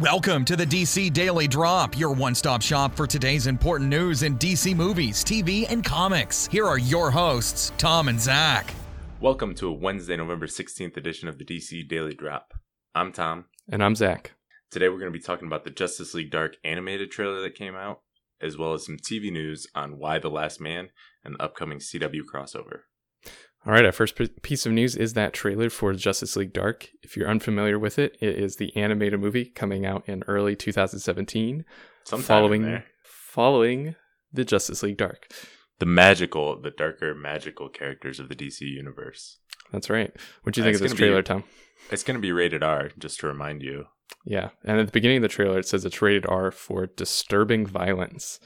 Welcome to the DC Daily Drop, your one-stop shop for today's important news in DC movies, TV, and comics. Here are your hosts, Tom and Zach. Welcome to a Wednesday, November 16th edition of the DC Daily Drop. I'm Tom. And I'm Zach. Today we're going to be talking about the Justice League Dark animated trailer that came out, as well as some TV news on Y: The Last Man and the upcoming CW crossover. All right, our first piece of news is that trailer for Justice League Dark. If you're unfamiliar with it, it is the animated movie coming out in early 2017, following the Justice League Dark. The darker magical characters of the DC universe. That's right. What do you think of this trailer, Tom? It's going to be rated R, just to remind you. Yeah, and at the beginning of the trailer, it says it's rated R for disturbing violence.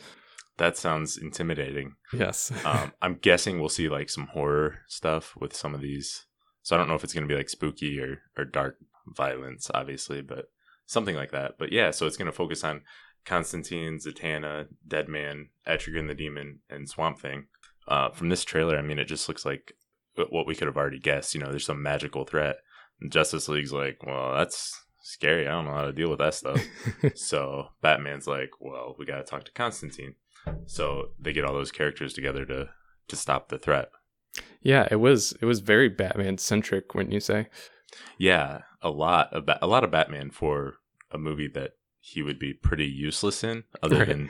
That sounds intimidating. Yes. I'm guessing we'll see like some horror stuff with some of these. So I don't know if it's going to be like spooky or dark violence, obviously, but something like that. But yeah, so it's going to focus on Constantine, Zatanna, Deadman, Etrigan the Demon, and Swamp Thing. From this trailer, I mean, it just looks like what we could have already guessed. You know, there's some magical threat. And Justice League's like, well, that's scary. I don't know how to deal with that stuff. So Batman's like, well, we got to talk to Constantine. So they get all those characters together to stop the threat. Yeah, it was very Batman centric, wouldn't you say? Yeah, a lot of Batman for a movie that he would be pretty useless in, other than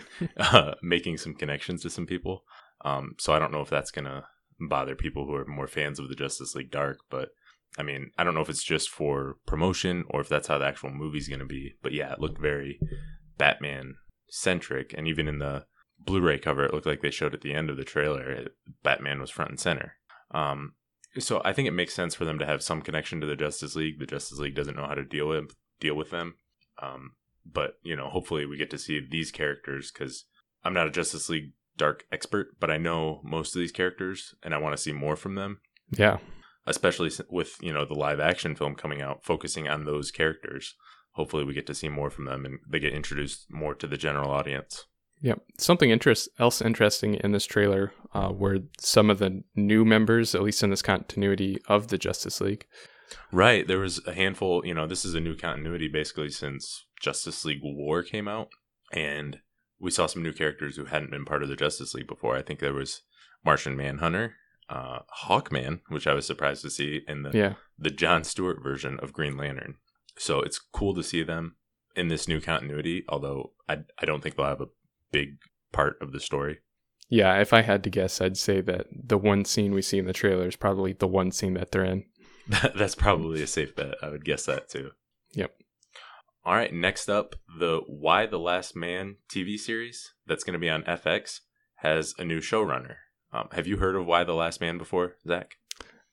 making some connections to some people. So I don't know if that's gonna bother people who are more fans of the Justice League Dark, but I mean, I don't know if it's just for promotion or if that's how the actual movie's gonna be. But yeah, it looked very Batman centric, and even in the Blu-ray cover, it looked like they showed at the end of the trailer, Batman was front and center. So I think it makes sense for them to have some connection to the Justice League. The Justice League doesn't know how to deal with them. But, you know, hopefully we get to see these characters, because I'm not a Justice League Dark expert, but I know most of these characters and I want to see more from them. Yeah. Especially with, you know, the live action film coming out, focusing on those characters. Hopefully we get to see more from them and they get introduced more to the general audience. Yep. Something else interesting in this trailer were some of the new members, at least in this continuity of the Justice League. Right. There was a handful. You know, this is a new continuity basically since Justice League War came out. And we saw some new characters who hadn't been part of the Justice League before. I think there was Martian Manhunter, Hawkman, which I was surprised to see, and the John Stewart version of Green Lantern. So it's cool to see them in this new continuity, although I don't think they'll have a big part of the story. Yeah, if I had to guess, I'd say that the one scene we see in the trailer is probably the one scene that they're in. That's probably a safe bet. I would guess that too. Yep. All right, next up, the Y: The Last Man TV series that's going to be on FX has a new showrunner. Have you heard of Y: The Last Man before, Zach?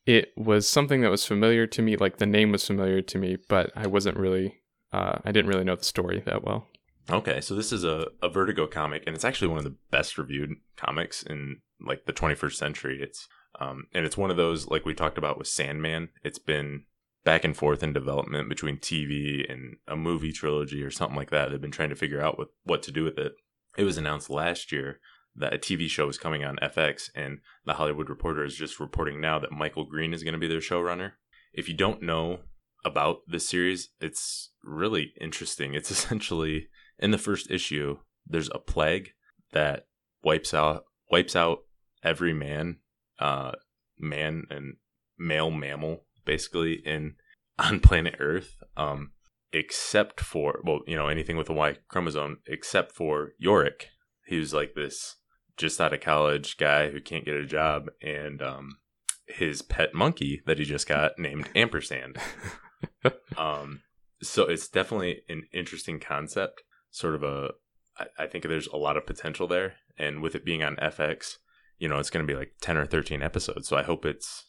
It was something that was familiar to me, like the name was familiar to me, but I wasn't really, I didn't really know the story that well. Okay, so this is a Vertigo comic, and it's actually one of the best reviewed comics in like the 21st century. It's and it's one of those, like we talked about with Sandman, it's been back and forth in development between TV and a movie trilogy or something like that. They've been trying to figure out what to do with it. It was announced last year that a TV show was coming on FX, and The Hollywood Reporter is just reporting now that Michael Green is going to be their showrunner. If you don't know about this series, it's really interesting. It's essentially, in the first issue, there's a plague that wipes out every man and male mammal, basically, on planet Earth, except for, well, you know, anything with a Y chromosome, except for Yorick. He was like this just out of college guy who can't get a job, and his pet monkey that he just got named Ampersand. So it's definitely an interesting concept. Sort of I think there's a lot of potential there. And with it being on FX, you know, it's going to be like 10 or 13 episodes. So I hope it's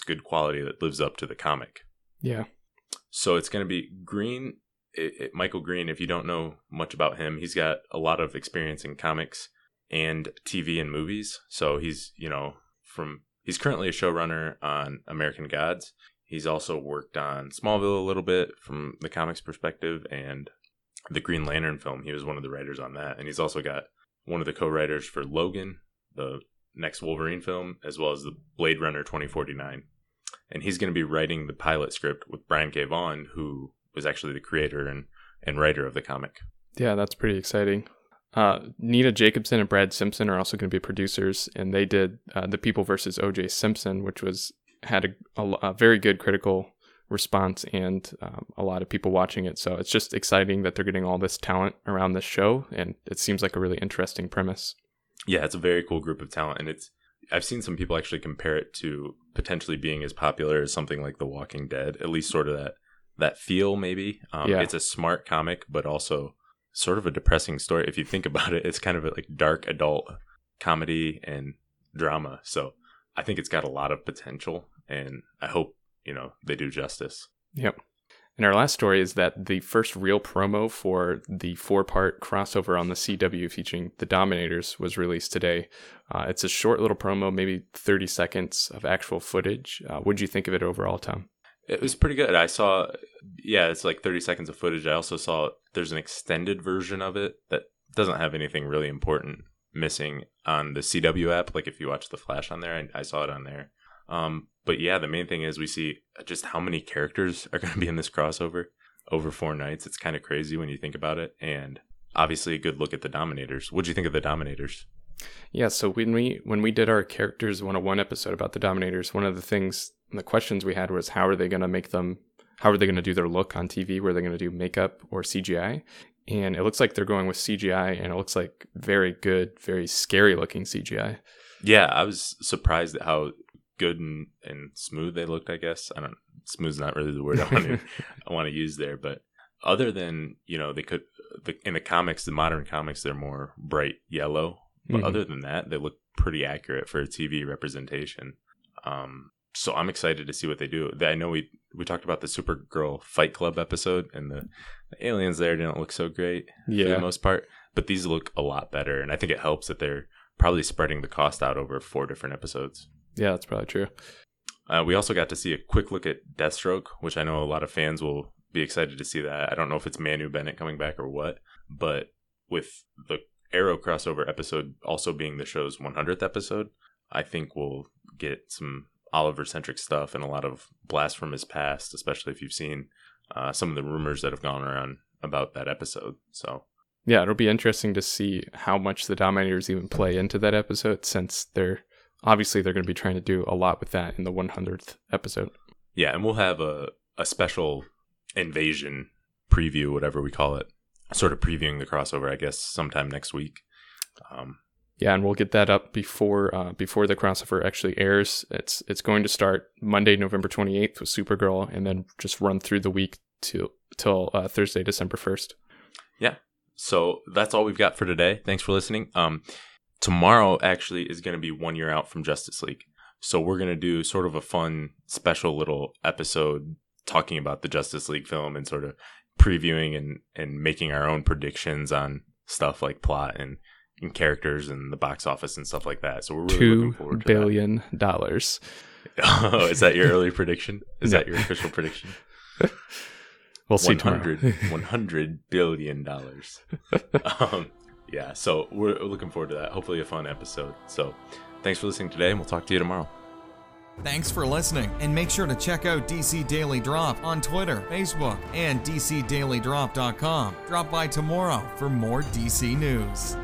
good quality that lives up to the comic. Yeah. So it's going to be Green, Michael Green. If you don't know much about him, he's got a lot of experience in comics and TV and movies. So he's currently a showrunner on American Gods. He's also worked on Smallville a little bit from the comics perspective, and the Green Lantern film, he was one of the writers on that. And he's also got one of the co-writers for Logan, the next Wolverine film, as well as the Blade Runner 2049. And he's going to be writing the pilot script with Brian K. Vaughan, who was actually the creator and and writer of the comic. Yeah, that's pretty exciting. Nina Jacobson and Brad Simpson are also going to be producers, and they did The People versus O.J. Simpson, which had a very good critical response and a lot of people watching it. So it's just exciting that they're getting all this talent around this show, and it seems like a really interesting premise. Yeah, it's a very cool group of talent, and I've seen some people actually compare it to potentially being as popular as something like The Walking Dead, at least sort of that feel maybe. Yeah. It's a smart comic, but also sort of a depressing story. If you think about it, it's kind of a like dark adult comedy and drama. So I think it's got a lot of potential, and I hope, they do justice. Yep. And our last story is that the first real promo for the 4-part crossover on the CW featuring the Dominators was released today. It's a short little promo, maybe 30 seconds of actual footage. What'd you think of it overall, Tom? It was pretty good. I saw, it's like 30 seconds of footage. I also saw there's an extended version of it that doesn't have anything really important missing on the CW app. Like if you watch The Flash on there, I saw it on there. But yeah, the main thing is we see just how many characters are going to be in this crossover over 4 nights. It's kind of crazy when you think about it. And obviously a good look at the Dominators. What'd you think of the Dominators? Yeah, so when we did our Characters 101 episode about the Dominators, one of the things, the questions we had was how are they going to do their look on TV? Were they going to do makeup or CGI? And it looks like they're going with CGI, and it looks like very good, very scary looking CGI. Yeah, I was surprised at how good and smooth they looked, I guess. Smooth's not really the word I want to use there, but other than, in the comics, the modern comics, they're more bright yellow. But other than that, they look pretty accurate for a TV representation. So I'm excited to see what they do. I know we talked about the Supergirl Fight Club episode, and the aliens there didn't look so great for the most part. But these look a lot better, and I think it helps that they're probably spreading the cost out over 4 different episodes. Yeah, that's probably true. We also got to see a quick look at Deathstroke, which I know a lot of fans will be excited to see that. I don't know if it's Manu Bennett coming back or what, but with the Arrow crossover episode also being the show's 100th episode, I think we'll get some Oliver-centric stuff and a lot of blast from his past, especially if you've seen some of the rumors that have gone around about that episode. So yeah, it'll be interesting to see how much the Dominators even play into that episode, since they're going to be trying to do a lot with that in the 100th episode. Yeah, and we'll have a special invasion preview, whatever we call it, sort of previewing the crossover, I guess, sometime next week. Yeah, and we'll get that up before the crossover actually airs. It's going to start Monday, November 28th with Supergirl, and then just run through the week till Thursday, December 1st. Yeah, so that's all we've got for today. Thanks for listening. Tomorrow actually is going to be 1 year out from Justice League, so we're going to do sort of a fun special little episode talking about the Justice League film and sort of previewing and making our own predictions on stuff like plot and characters and the box office and stuff like that. So we're really looking forward to $2 billion. Oh, is that your early prediction? Is that your official prediction? We'll see tomorrow. $100 billion. Yeah, so we're looking forward to that. Hopefully a fun episode. So thanks for listening today, and we'll talk to you tomorrow. Thanks for listening, and make sure to check out DC Daily Drop on Twitter, Facebook, and DCDailyDrop.com. Drop by tomorrow for more DC news.